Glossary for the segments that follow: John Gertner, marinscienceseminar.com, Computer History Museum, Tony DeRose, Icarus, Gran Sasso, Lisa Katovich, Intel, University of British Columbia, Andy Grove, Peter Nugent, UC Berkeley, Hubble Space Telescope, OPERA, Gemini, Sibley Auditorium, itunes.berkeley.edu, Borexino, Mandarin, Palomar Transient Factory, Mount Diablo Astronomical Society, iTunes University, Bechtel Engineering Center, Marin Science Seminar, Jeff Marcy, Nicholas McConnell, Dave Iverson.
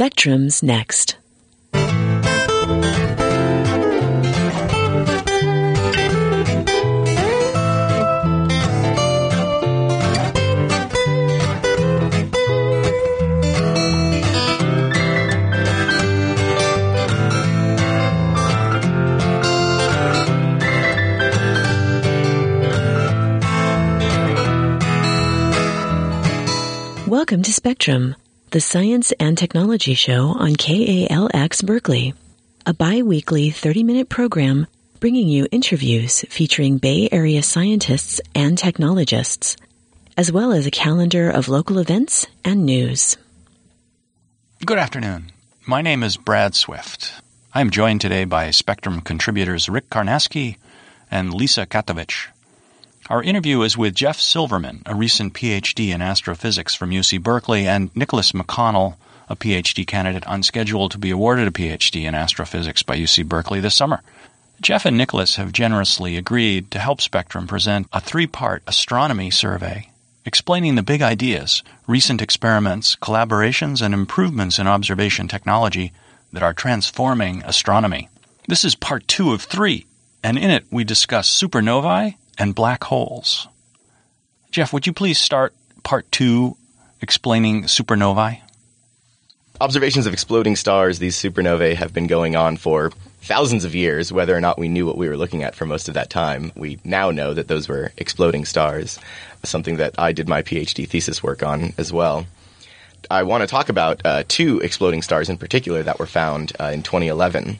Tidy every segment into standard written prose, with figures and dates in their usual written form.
Spectrum's next. Welcome to Spectrum, the science and technology show on KALX Berkeley, a bi-weekly 30-minute program bringing you interviews featuring Bay Area scientists and technologists, as well as a calendar of local events and news. Good afternoon. My name is Brad Swift. I am joined today by Spectrum contributors Rick Karnaski and Lisa Katovich. Our interview is with Jeff Silverman, a recent Ph.D. in astrophysics from UC Berkeley, and Nicholas McConnell, a Ph.D. candidate on schedule to be awarded a Ph.D. in astrophysics by UC Berkeley this summer. Jeff and Nicholas have generously agreed to help Spectrum present a three-part astronomy survey explaining the big ideas, recent experiments, collaborations, and improvements in observation technology that are transforming astronomy. This is part two of three, and in it we discuss supernovae and black holes. Jeff, would you please start part two explaining supernovae? Observations of exploding stars, these supernovae, have been going on for thousands of years, whether or not we knew what we were looking at for most of that time. We now know that those were exploding stars, something that I did my PhD thesis work on as well. I want to talk about two exploding stars in particular that were found in 2011.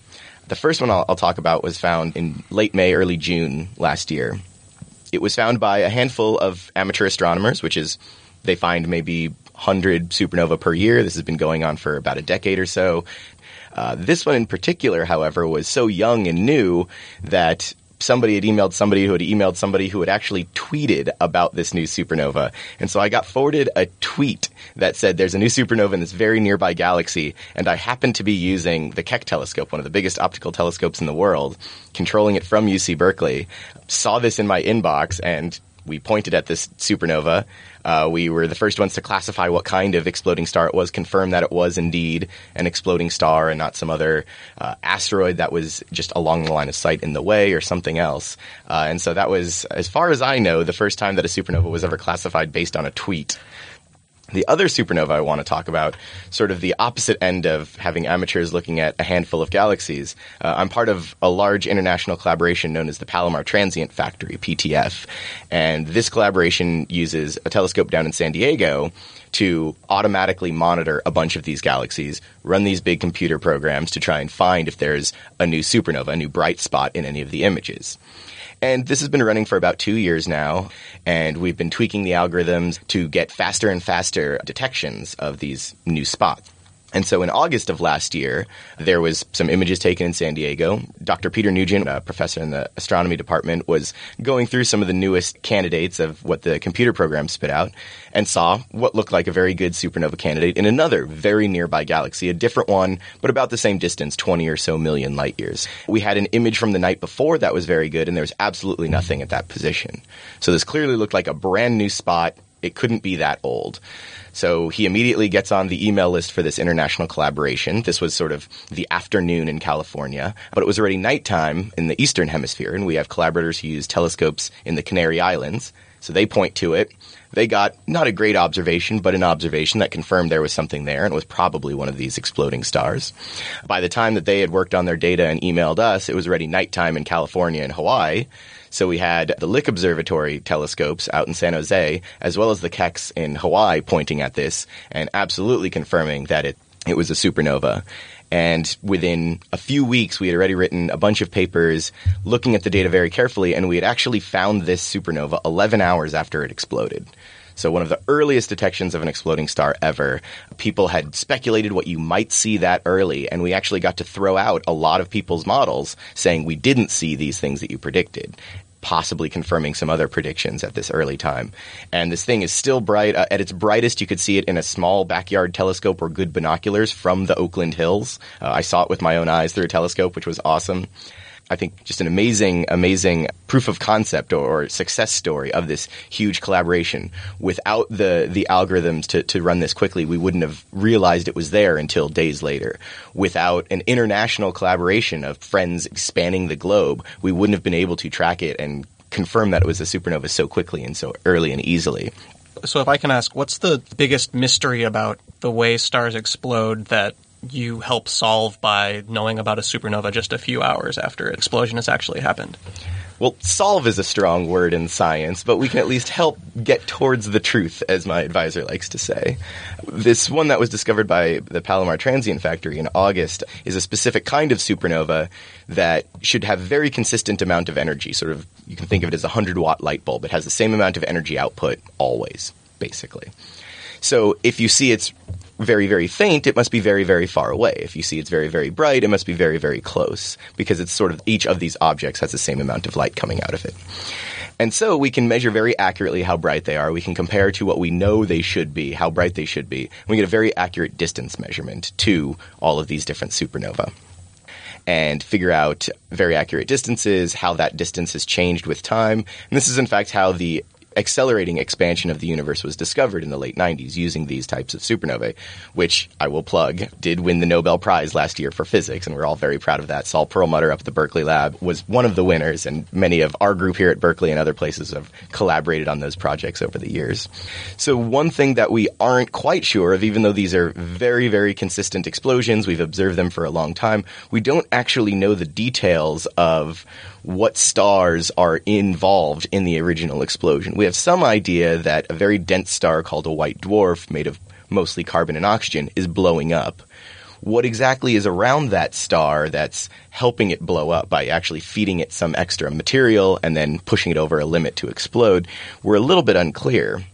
The first one I'll talk about was found in late May, early June last year. It was found by a handful of amateur astronomers, which is they find maybe 100 supernovae per year. This has been going on for about a decade or so. This one in particular, however, was so young and new that somebody had emailed somebody who had emailed somebody who had actually tweeted about this new supernova. And so I got forwarded a tweet that said there's a new supernova in this very nearby galaxy, and I happened to be using the Keck telescope, one of the biggest optical telescopes in the world, controlling it from UC Berkeley, saw this in my inbox, and we pointed at this supernova. We were the first ones to classify what kind of exploding star it was, confirm that it was indeed an exploding star and not some other asteroid that was just along the line of sight in the way or something else. And so that was, as far as I know, the first time that a supernova was ever classified based on a tweet. The other supernova I want to talk about, sort of the opposite end of having amateurs looking at a handful of galaxies. I'm part of a large international collaboration known as the Palomar Transient Factory, PTF. And this collaboration uses a telescope down in San Diego to automatically monitor a bunch of these galaxies, run these big computer programs to try and find if there's a new supernova, a new bright spot in any of the images. And this has been running for about 2 years now, and we've been tweaking the algorithms to get faster and faster detections of these new spots. And so in August of last year, there was some images taken in San Diego. Dr. Peter Nugent, a professor in the astronomy department, was going through some of the newest candidates of what the computer program spit out and saw what looked like a very good supernova candidate in another very nearby galaxy, a different one, but about the same distance, 20 or so million light years. We had an image from the night before that was very good, and there was absolutely nothing at that position. So this clearly looked like a brand new spot. It couldn't be that old. So he immediately gets on the email list for this international collaboration. This was sort of the afternoon in California, but it was already nighttime in the Eastern Hemisphere, and we have collaborators who use telescopes in the Canary Islands. So they point to it. They got not a great observation, but an observation that confirmed there was something there and it was probably one of these exploding stars. By the time that they had worked on their data and emailed us, it was already nighttime in California and Hawaii. So we had the Lick Observatory telescopes out in San Jose, as well as the Kecks in Hawaii pointing at this and absolutely confirming that it was a supernova. And within a few weeks, we had already written a bunch of papers looking at the data very carefully, and we had actually found this supernova 11 hours after it exploded. So one of the earliest detections of an exploding star ever. People had speculated what you might see that early, and we actually got to throw out a lot of people's models saying we didn't see these things that you predicted, possibly confirming some other predictions at this early time. And this thing is still bright. At its brightest, you could see it in a small backyard telescope or good binoculars from the Oakland Hills. I saw it with my own eyes through a telescope, which was awesome. I think, just an amazing, amazing proof of concept or success story of this huge collaboration. Without the algorithms to run this quickly, we wouldn't have realized it was there until days later. Without an international collaboration of friends spanning the globe, we wouldn't have been able to track it and confirm that it was a supernova so quickly and so early and easily. So if I can ask, what's the biggest mystery about the way stars explode that you help solve by knowing about a supernova just a few hours after explosion has actually happened? Well, solve is a strong word in science, but we can at least help get towards the truth, as my advisor likes to say. This one that was discovered by the Palomar Transient Factory in August is a specific kind of supernova that should have very consistent amount of energy. Sort of, you can think of it as a 100-watt light bulb. It has the same amount of energy output always, basically. So if you see it's very, very faint, it must be very, very far away. If you see it's very, very bright, it must be very, very close, because it's sort of each of these objects has the same amount of light coming out of it. And so we can measure very accurately how bright they are. We can compare to what we know they should be, how bright they should be. And we get a very accurate distance measurement to all of these different supernovae, and figure out very accurate distances, how that distance has changed with time. And this is, in fact, how the accelerating expansion of the universe was discovered in the late 90s using these types of supernovae, which, I will plug, did win the Nobel Prize last year for physics, and we're all very proud of that. Saul Perlmutter up at the Berkeley Lab was one of the winners, and many of our group here at Berkeley and other places have collaborated on those projects over the years. So one thing that we aren't quite sure of, even though these are very, very consistent explosions, we've observed them for a long time, we don't actually know the details of what stars are involved in the original explosion. We have some idea that a very dense star called a white dwarf, made of mostly carbon and oxygen, is blowing up. What exactly is around that star that's helping it blow up by actually feeding it some extra material and then pushing it over a limit to explode, we're a little bit unclear.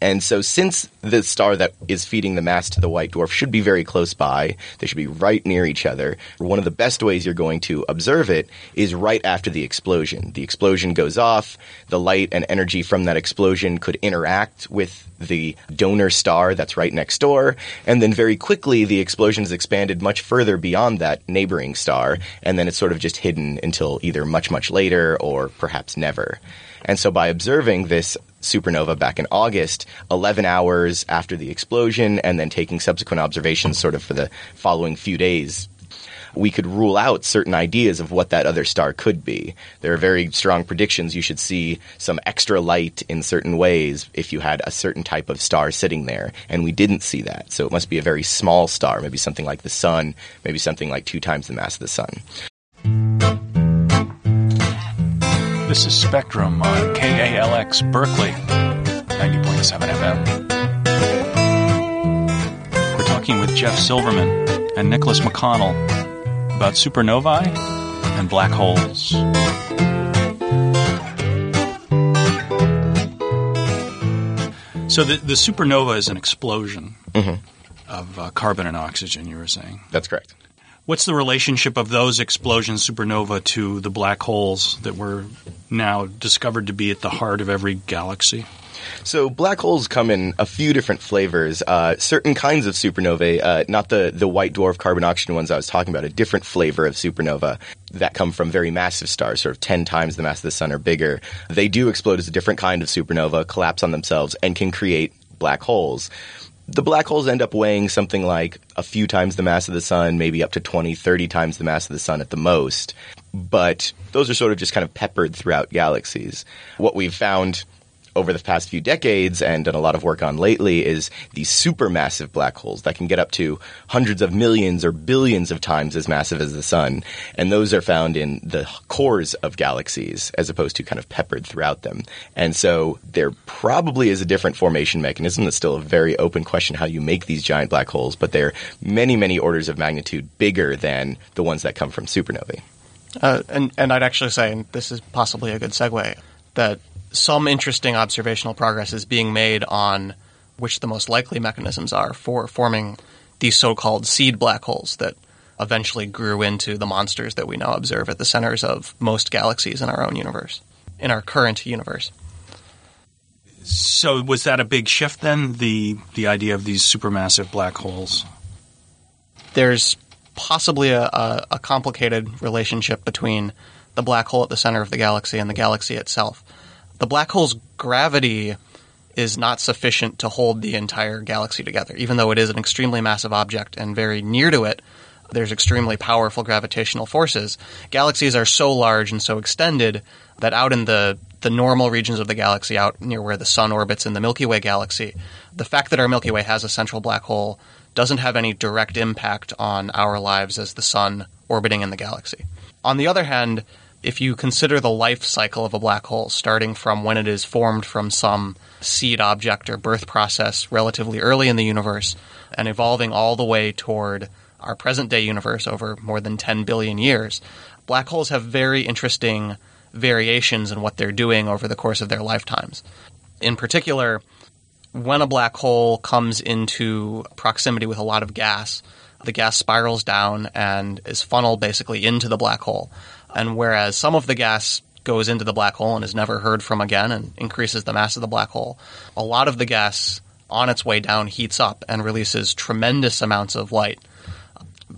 And so since the star that is feeding the mass to the white dwarf should be very close by, they should be right near each other, one of the best ways you're going to observe it is right after the explosion. The explosion goes off. The light and energy from that explosion could interact with the donor star that's right next door. And then very quickly, the explosion is expanded much further beyond that neighboring star. And then it's sort of just hidden until either much, much later or perhaps never. And so by observing this supernova back in August, 11 hours after the explosion, and then taking subsequent observations sort of for the following few days, we could rule out certain ideas of what that other star could be. There are very strong predictions you should see some extra light in certain ways if you had a certain type of star sitting there, and we didn't see that. So it must be a very small star, maybe something like the sun, maybe something like 2 times the mass of the sun. This is Spectrum on KALX Berkeley, 90.7 FM. We're talking with Jeff Silverman and Nicholas McConnell about supernovae and black holes. So the supernova is an explosion of carbon and oxygen, you were saying. That's correct. What's the relationship of those explosions, supernova, to the black holes that were now discovered to be at the heart of every galaxy? So black holes come in a few different flavors. Certain kinds of supernovae, not the white dwarf carbon oxygen ones I was talking about, a different flavor of supernova that come from very massive stars, sort of 10 times the mass of the sun or bigger. They do explode as a different kind of supernova, collapse on themselves, and can create black holes. The black holes end up weighing something like a few times the mass of the sun, maybe up to 20, 30 times the mass of the sun at the most. But those are sort of just kind of peppered throughout galaxies. What we've found over the past few decades and done a lot of work on lately is these supermassive black holes that can get up to hundreds of millions or billions of times as massive as the sun. And those are found in the cores of galaxies as opposed to kind of peppered throughout them. And so there probably is a different formation mechanism. That's still a very open question how you make these giant black holes, but they're many, many orders of magnitude bigger than the ones that come from supernovae. And I'd actually say, and this is possibly a good segue, that some interesting observational progress is being made on which the most likely mechanisms are for forming these so-called seed black holes that eventually grew into the monsters that we now observe at the centers of most galaxies in our own universe, in our current universe. So was that a big shift then, the idea of these supermassive black holes? There's possibly a complicated relationship between the black hole at the center of the galaxy and the galaxy itself. The black hole's gravity is not sufficient to hold the entire galaxy together. Even though it is an extremely massive object and very near to it, there's extremely powerful gravitational forces. Galaxies are so large and so extended that out in the normal regions of the galaxy, out near where the sun orbits in the Milky Way galaxy, the fact that our Milky Way has a central black hole doesn't have any direct impact on our lives as the sun orbiting in the galaxy. On the other hand, if you consider the life cycle of a black hole, starting from when it is formed from some seed object or birth process relatively early in the universe and evolving all the way toward our present-day universe over more than 10 billion years, black holes have very interesting variations in what they're doing over the course of their lifetimes. In particular, when a black hole comes into proximity with a lot of gas, the gas spirals down and is funneled basically into the black hole. And whereas some of the gas goes into the black hole and is never heard from again and increases the mass of the black hole, a lot of the gas on its way down heats up and releases tremendous amounts of light.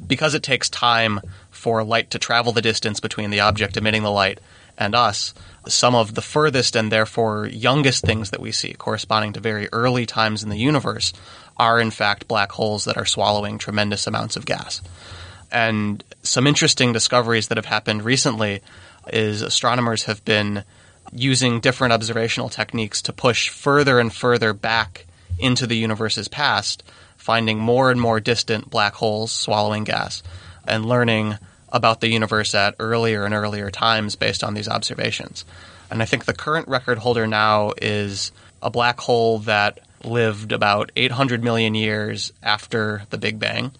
Because it takes time for light to travel the distance between the object emitting the light and us, some of the furthest and therefore youngest things that we see, corresponding to very early times in the universe, are in fact black holes that are swallowing tremendous amounts of gas. And some interesting discoveries that have happened recently is astronomers have been using different observational techniques to push further and further back into the universe's past, finding more and more distant black holes swallowing gas, and learning about the universe at earlier and earlier times based on these observations. And I think the current record holder now is a black hole that lived about 800 million years after the Big Bang,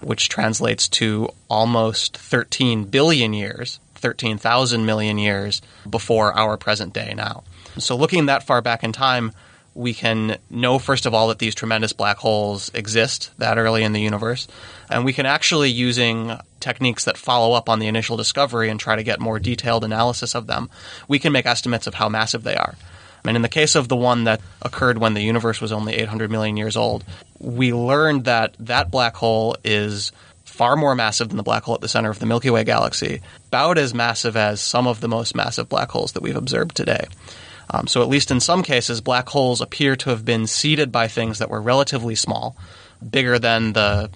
which translates to almost 13 billion years, 13,000 million years before our present day now. So looking that far back in time, we can know, first of all, that these tremendous black holes exist that early in the universe. And we can actually, using techniques that follow up on the initial discovery and try to get more detailed analysis of them, we can make estimates of how massive they are. And in the case of the one that occurred when the universe was only 800 million years old, we learned that that black hole is far more massive than the black hole at the center of the Milky Way galaxy, about as massive as some of the most massive black holes that we've observed today. So at least in some cases, black holes appear to have been seeded by things that were relatively small, bigger than the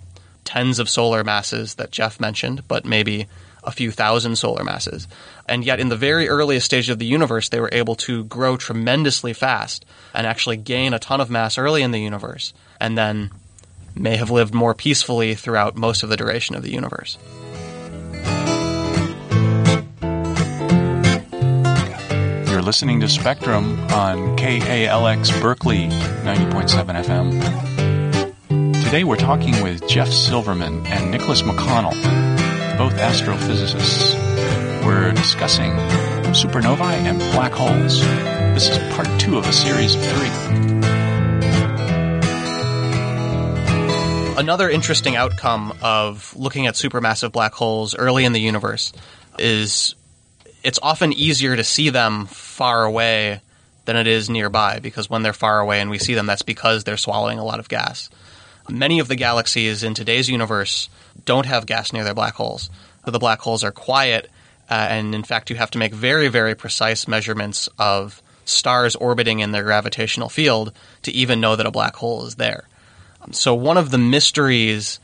tens of solar masses that Jeff mentioned, but maybe a few thousand solar masses. And yet in the very earliest stage of the universe, they were able to grow tremendously fast and actually gain a ton of mass early in the universe, and then may have lived more peacefully throughout most of the duration of the universe. You're listening to Spectrum on KALX Berkeley 90.7 FM. Today we're talking with Jeff Silverman and Nicholas McConnell, both astrophysicists. We're discussing supernovae and black holes. This is part 2 of a series of 3. Another interesting outcome of looking at supermassive black holes early in the universe is it's often easier to see them far away than it is nearby, because when they're far away and we see them, that's because they're swallowing a lot of gas. Many of the galaxies in today's universe don't have gas near their black holes. The black holes are quiet, and in fact you have to make very, very precise measurements of stars orbiting in their gravitational field to even know that a black hole is there. So one of the mysteries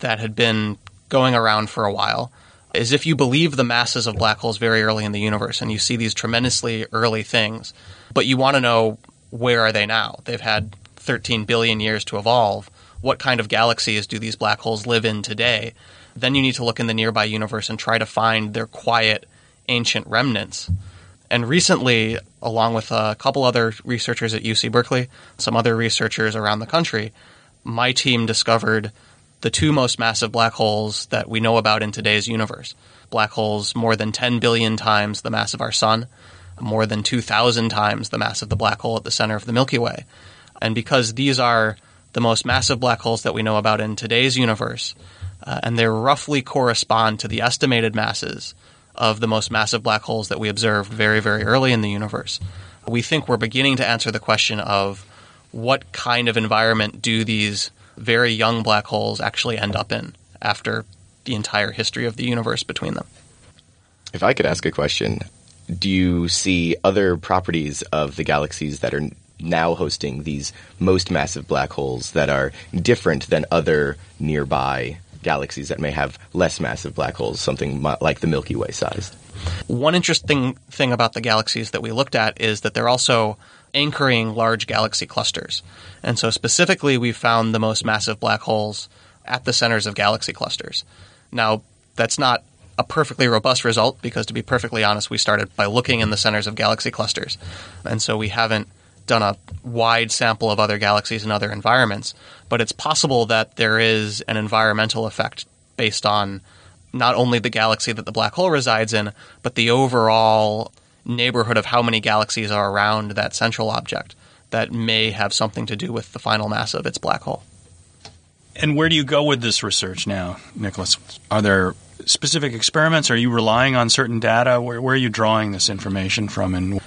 that had been going around for a while is if you believe the masses of black holes very early in the universe and you see these tremendously early things, but you want to know where are they now. They've had 13 billion years to evolve. What kind of galaxies do these black holes live in today? Then you need to look in the nearby universe and try to find their quiet, ancient remnants. And recently, along with a couple other researchers at UC Berkeley, some other researchers around the country, my team discovered the two most massive black holes that we know about in today's universe. Black holes more than 10 billion times the mass of our sun, more than 2,000 times the mass of the black hole at the center of the Milky Way. And because these are the most massive black holes that we know about in today's universe, and they roughly correspond to the estimated masses of the most massive black holes that we observed very, very early in the universe, we think we're beginning to answer the question of what kind of environment do these very young black holes actually end up in after the entire history of the universe between them. If I could ask a question, do you see other properties of the galaxies that are now hosting these most massive black holes that are different than other nearby galaxies that may have less massive black holes, something like the Milky Way sized? One interesting thing about the galaxies that we looked at is that they're also anchoring large galaxy clusters. And so specifically, we found the most massive black holes at the centers of galaxy clusters. Now, that's not a perfectly robust result because, to be perfectly honest, we started by looking in the centers of galaxy clusters. And so we haven't done a wide sample of other galaxies and other environments. But it's possible that there is an environmental effect based on not only the galaxy that the black hole resides in, but the overall neighborhood of how many galaxies are around that central object that may have something to do with the final mass of its black hole. And where do you go with this research now, Nicholas? Are there specific experiments? Are you relying on certain data? Where are you drawing this information from?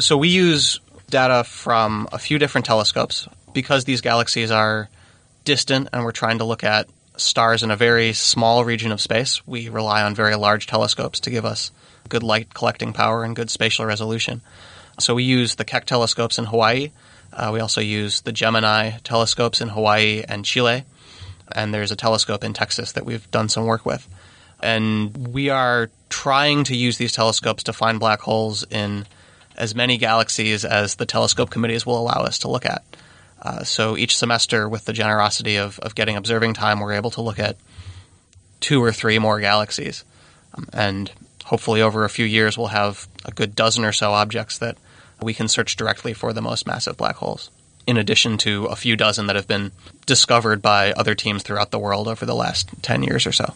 So we use data from a few different telescopes because these galaxies are distant and we're trying to look at stars in a very small region of space. We rely on very large telescopes to give us good light collecting power and good spatial resolution. So we use the Keck telescopes in Hawaii. We also use the Gemini telescopes in Hawaii and Chile. And there's a telescope in Texas that we've done some work with. And we are trying to use these telescopes to find black holes in as many galaxies as the telescope committees will allow us to look at. So each semester, with the generosity of getting observing time, we're able to look at 2 or 3 more galaxies. And hopefully over a few years, we'll have a good dozen or so objects that we can search directly for the most massive black holes, in addition to a few dozen that have been discovered by other teams throughout the world over the last 10 years or so.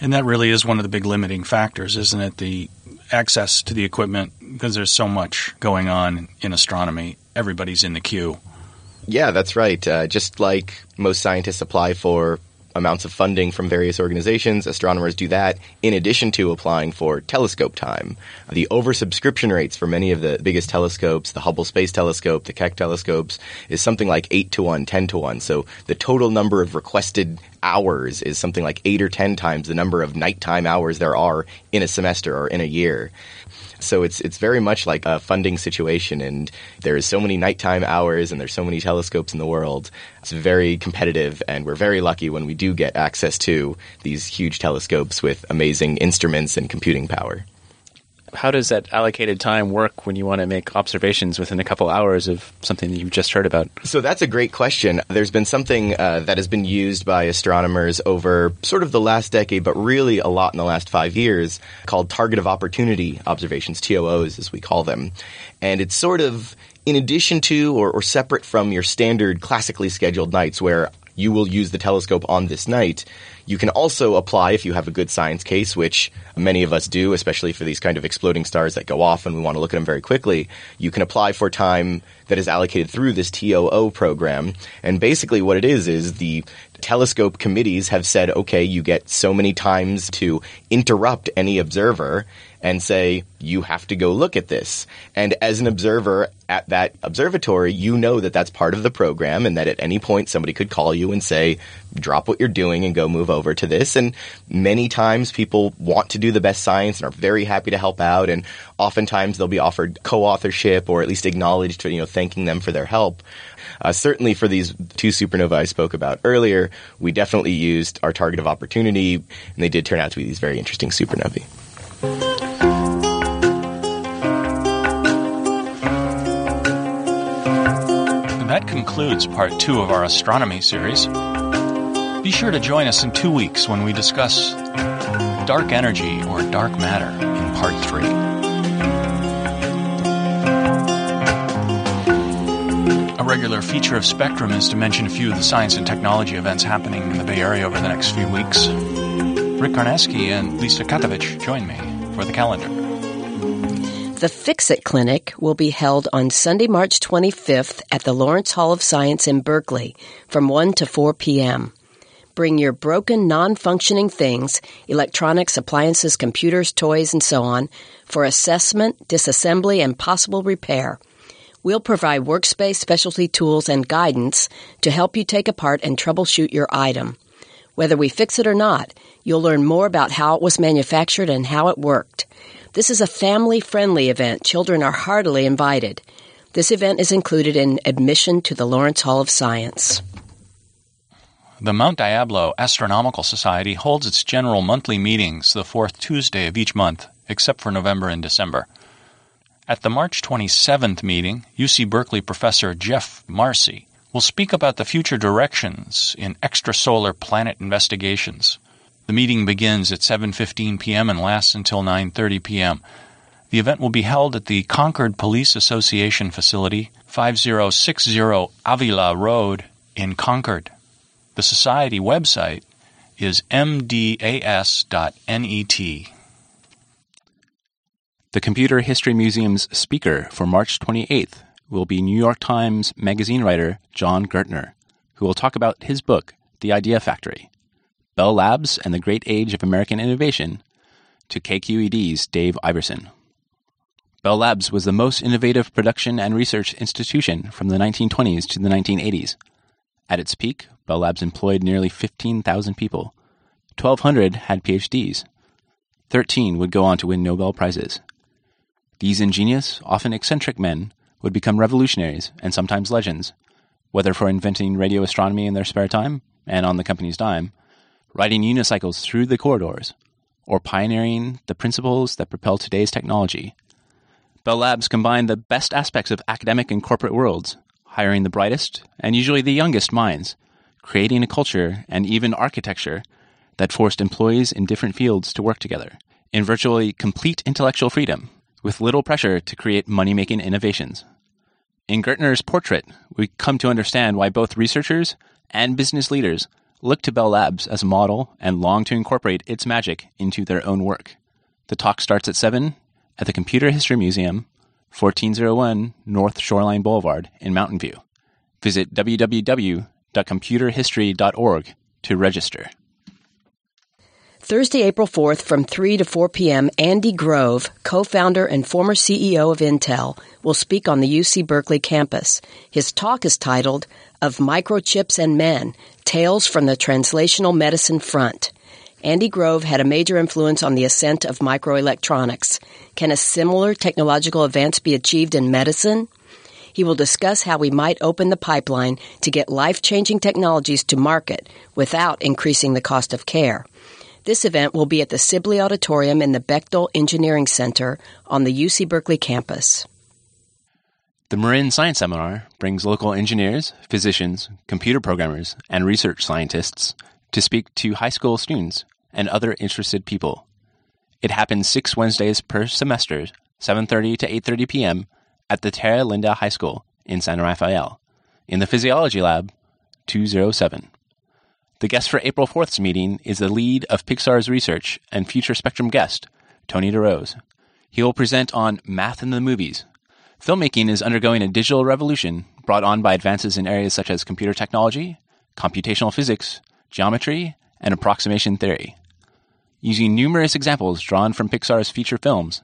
And that really is one of the big limiting factors, isn't it? The access to the equipment, because there's so much going on in astronomy. Everybody's in the queue. Yeah, that's right. Just like most scientists apply for amounts of funding from various organizations, astronomers do that in addition to applying for telescope time. The oversubscription rates for many of the biggest telescopes, the Hubble Space Telescope, the Keck telescopes, is something like 8-1, 10-1. So the total number of requested hours is something like 8 or 10 times the number of nighttime hours there are in a semester or in a year. So it's very much like a funding situation, and there is so many nighttime hours and there's so many telescopes in the world. It's very competitive, and we're very lucky when we do get access to these huge telescopes with amazing instruments and computing power. How does that allocated time work when you want to make observations within a couple hours of something that you've just heard about? So that's a great question. There's been something that has been used by astronomers over sort of the last decade, but really a lot in the last 5 years, called target of opportunity observations, TOOs as we call them. And it's sort of in addition to or separate from your standard classically scheduled nights where you will use the telescope on this night. You can also apply if you have a good science case, which many of us do, especially for these kind of exploding stars that go off and we want to look at them very quickly. You can apply for time that is allocated through this TOO program. And basically what it is the telescope committees have said, okay, you get so many times to interrupt any observer and say, you have to go look at this. And as an observer at that observatory, you know that that's part of the program and that at any point somebody could call you and say, drop what you're doing and go move over to this. And many times people want to do the best science and are very happy to help out. And oftentimes they'll be offered co-authorship or at least acknowledged, thanking them for their help. Certainly for these 2 supernovae I spoke about earlier, we definitely used our target of opportunity, and they did turn out to be these very interesting supernovae. And that concludes part 2 of our astronomy series. Be sure to join us in 2 weeks when we discuss dark energy or dark matter in part 3. A regular feature of Spectrum is to mention a few of the science and technology events happening in the Bay Area over the next few weeks. Rick Karnaski and Lisa Katovich join me for the calendar. The Fix-It Clinic will be held on Sunday, March 25th at the Lawrence Hall of Science in Berkeley from 1 to 4 p.m. Bring your broken, non-functioning things, electronics, appliances, computers, toys, and so on, for assessment, disassembly, and possible repair. We'll provide workspace, specialty tools, and guidance to help you take apart and troubleshoot your item. Whether we fix it or not, you'll learn more about how it was manufactured and how it worked. This is a family-friendly event. Children are heartily invited. This event is included in admission to the Lawrence Hall of Science. The Mount Diablo Astronomical Society holds its general monthly meetings the fourth Tuesday of each month, except for November and December. At the March 27th meeting, UC Berkeley professor Jeff Marcy will speak about the future directions in extrasolar planet investigations. The meeting begins at 7:15 p.m. and lasts until 9:30 p.m. The event will be held at the Concord Police Association facility, 5060 Avila Road in Concord. The society website is mdas.net. The Computer History Museum's speaker for March 28th will be New York Times magazine writer John Gertner, who will talk about his book, The Idea Factory, Bell Labs and the Great Age of American Innovation, to KQED's Dave Iverson. Bell Labs was the most innovative production and research institution from the 1920s to the 1980s. At its peak, Bell Labs employed nearly 15,000 people. 1,200 had PhDs. 13 would go on to win Nobel Prizes. These ingenious, often eccentric men would become revolutionaries and sometimes legends, whether for inventing radio astronomy in their spare time and on the company's dime, riding unicycles through the corridors, or pioneering the principles that propel today's technology. Bell Labs combined the best aspects of academic and corporate worlds, hiring the brightest and usually the youngest minds, creating a culture and even architecture that forced employees in different fields to work together in virtually complete intellectual freedom, with little pressure to create money-making innovations. In Gertner's portrait, we come to understand why both researchers and business leaders look to Bell Labs as a model and long to incorporate its magic into their own work. The talk starts at 7 at the Computer History Museum, 1401 North Shoreline Boulevard in Mountain View. Visit www.computerhistory.org to register. Thursday, April 4th, from 3 to 4 p.m., Andy Grove, co-founder and former CEO of Intel, will speak on the UC Berkeley campus. His talk is titled, Of Microchips and Men, Tales from the Translational Medicine Front. Andy Grove had a major influence on the ascent of microelectronics. Can a similar technological advance be achieved in medicine? He will discuss how we might open the pipeline to get life-changing technologies to market without increasing the cost of care. This event will be at the Sibley Auditorium in the Bechtel Engineering Center on the UC Berkeley campus. The Marin Science Seminar brings local engineers, physicians, computer programmers, and research scientists to speak to high school students and other interested people. It happens 6 Wednesdays per semester, 7:30 to 8:30 p.m. at the Terra Linda High School in San Rafael, in the Physiology Lab 207. The guest for April 4th's meeting is the lead of Pixar's research and future Spectrum guest, Tony DeRose. He will present on Math in the Movies. Filmmaking is undergoing a digital revolution brought on by advances in areas such as computer technology, computational physics, geometry, and approximation theory. Using numerous examples drawn from Pixar's feature films,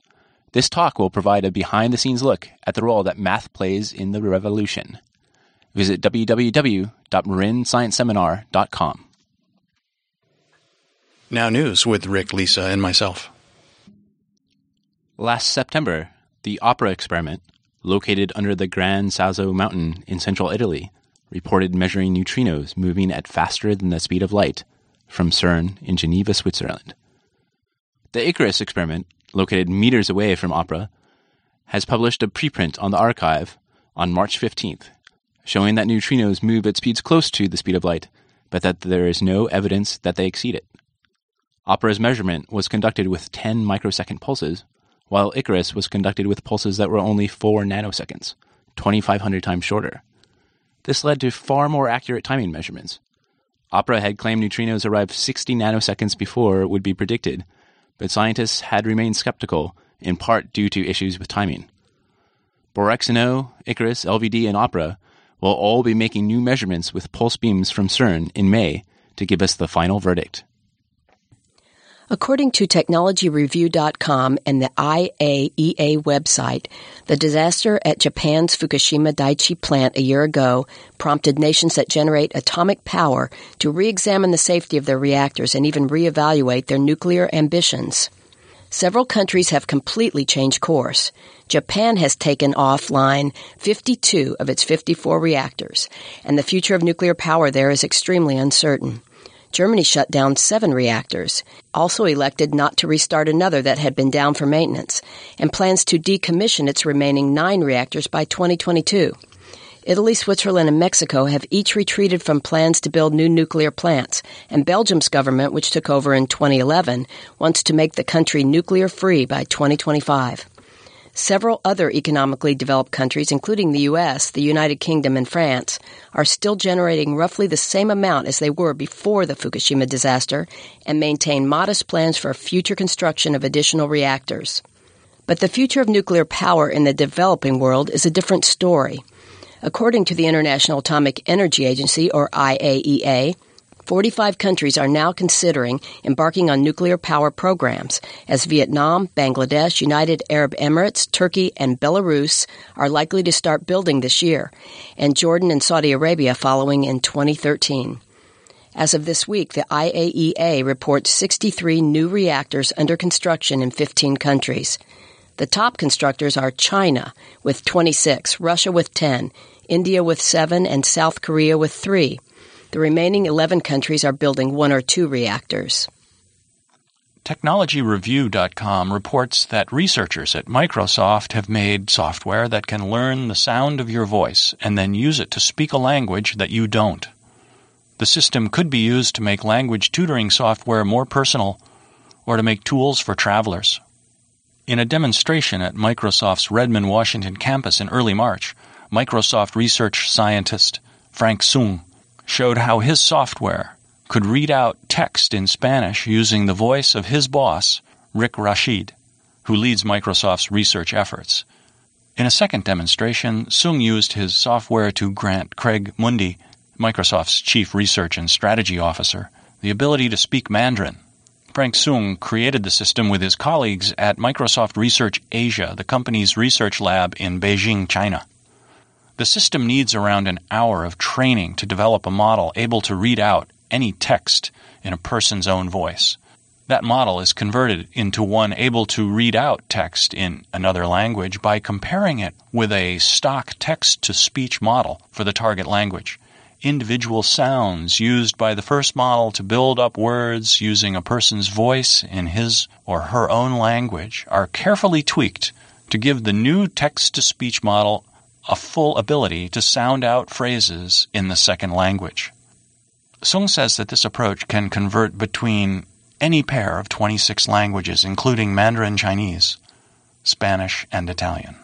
this talk will provide a behind-the-scenes look at the role that math plays in the revolution. Visit www.marinscienceseminar.com. Now news with Rick, Lisa, and myself. Last September, the OPERA experiment, located under the Gran Sasso mountain in central Italy, reported measuring neutrinos moving at faster than the speed of light from CERN in Geneva, Switzerland. The Icarus experiment, located meters away from OPERA, has published a preprint on the archive on March 15th, showing that neutrinos move at speeds close to the speed of light, but that there is no evidence that they exceed it. OPERA's measurement was conducted with 10 microsecond pulses, while Icarus was conducted with pulses that were only 4 nanoseconds, 2,500 times shorter. This led to far more accurate timing measurements. OPERA had claimed neutrinos arrived 60 nanoseconds before would be predicted, but scientists had remained skeptical, in part due to issues with timing. Borexino, Icarus, LVD, and OPERA will all be making new measurements with pulse beams from CERN in May to give us the final verdict. According to TechnologyReview.com and the IAEA website, the disaster at Japan's Fukushima Daiichi plant a year ago prompted nations that generate atomic power to re-examine the safety of their reactors and even re-evaluate their nuclear ambitions. Several countries have completely changed course. Japan has taken offline 52 of its 54 reactors, and the future of nuclear power there is extremely uncertain. Germany shut down 7 reactors, also elected not to restart another that had been down for maintenance, and plans to decommission its remaining 9 reactors by 2022. Italy, Switzerland, and Mexico have each retreated from plans to build new nuclear plants, and Belgium's government, which took over in 2011, wants to make the country nuclear-free by 2025. Several other economically developed countries, including the U.S., the United Kingdom, and France, are still generating roughly the same amount as they were before the Fukushima disaster and maintain modest plans for future construction of additional reactors. But the future of nuclear power in the developing world is a different story. According to the International Atomic Energy Agency, or IAEA, 45 countries are now considering embarking on nuclear power programs, as Vietnam, Bangladesh, United Arab Emirates, Turkey, and Belarus are likely to start building this year, and Jordan and Saudi Arabia following in 2013. As of this week, the IAEA reports 63 new reactors under construction in 15 countries. The top constructors are China with 26, Russia with 10, India with 7, and South Korea with 3. The remaining 11 countries are building 1 or 2 reactors. TechnologyReview.com reports that researchers at Microsoft have made software that can learn the sound of your voice and then use it to speak a language that you don't. The system could be used to make language tutoring software more personal or to make tools for travelers. In a demonstration at Microsoft's Redmond, Washington campus in early March, Microsoft research scientist Frank Sung showed how his software could read out text in Spanish using the voice of his boss, Rick Rashid, who leads Microsoft's research efforts. In a second demonstration, Sung used his software to grant Craig Mundy, Microsoft's chief research and strategy officer, the ability to speak Mandarin. Frank Sung created the system with his colleagues at Microsoft Research Asia, the company's research lab in Beijing, China. The system needs around an hour of training to develop a model able to read out any text in a person's own voice. That model is converted into one able to read out text in another language by comparing it with a stock text-to-speech model for the target language. Individual sounds used by the first model to build up words using a person's voice in his or her own language are carefully tweaked to give the new text-to-speech model a full ability to sound out phrases in the second language. Sung says that this approach can convert between any pair of 26 languages, including Mandarin Chinese, Spanish, and Italian.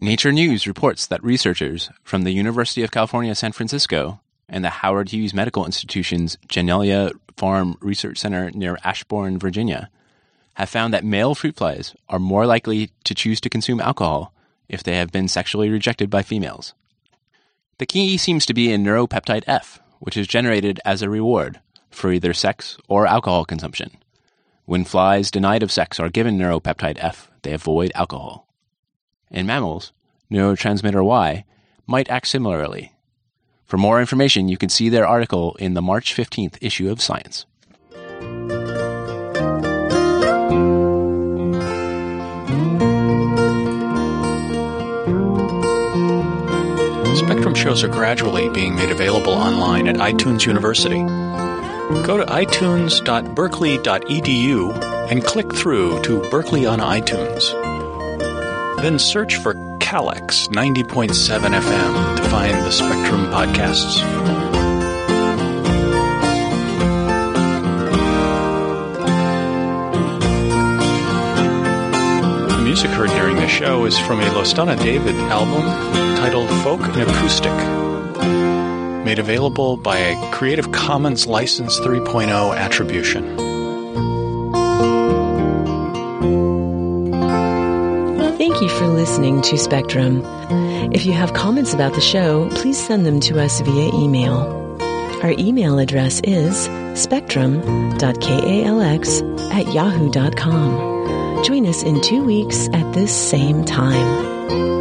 Nature News reports that researchers from the University of California, San Francisco, and the Howard Hughes Medical Institution's Genelia Farm Research Center near Ashbourne, Virginia, have found that male fruit flies are more likely to choose to consume alcohol if they have been sexually rejected by females. The key seems to be in neuropeptide F, which is generated as a reward for either sex or alcohol consumption. When flies denied of sex are given neuropeptide F, they avoid alcohol. In mammals, neurotransmitter Y might act similarly. For more information, you can see their article in the March 15th issue of Science. Spectrum shows are gradually being made available online at iTunes University. Go to itunes.berkeley.edu and click through to Berkeley on iTunes. Then search for KALX 90.7 FM to find the Spectrum podcasts. The music heard during the show is from a Lostana David album titled Folk and Acoustic, made available by a Creative Commons License 3.0 attribution. Thank you for listening to Spectrum. If you have comments about the show, please send them to us via email. Our email address is spectrum.kalx@yahoo.com. Join us in 2 weeks at this same time.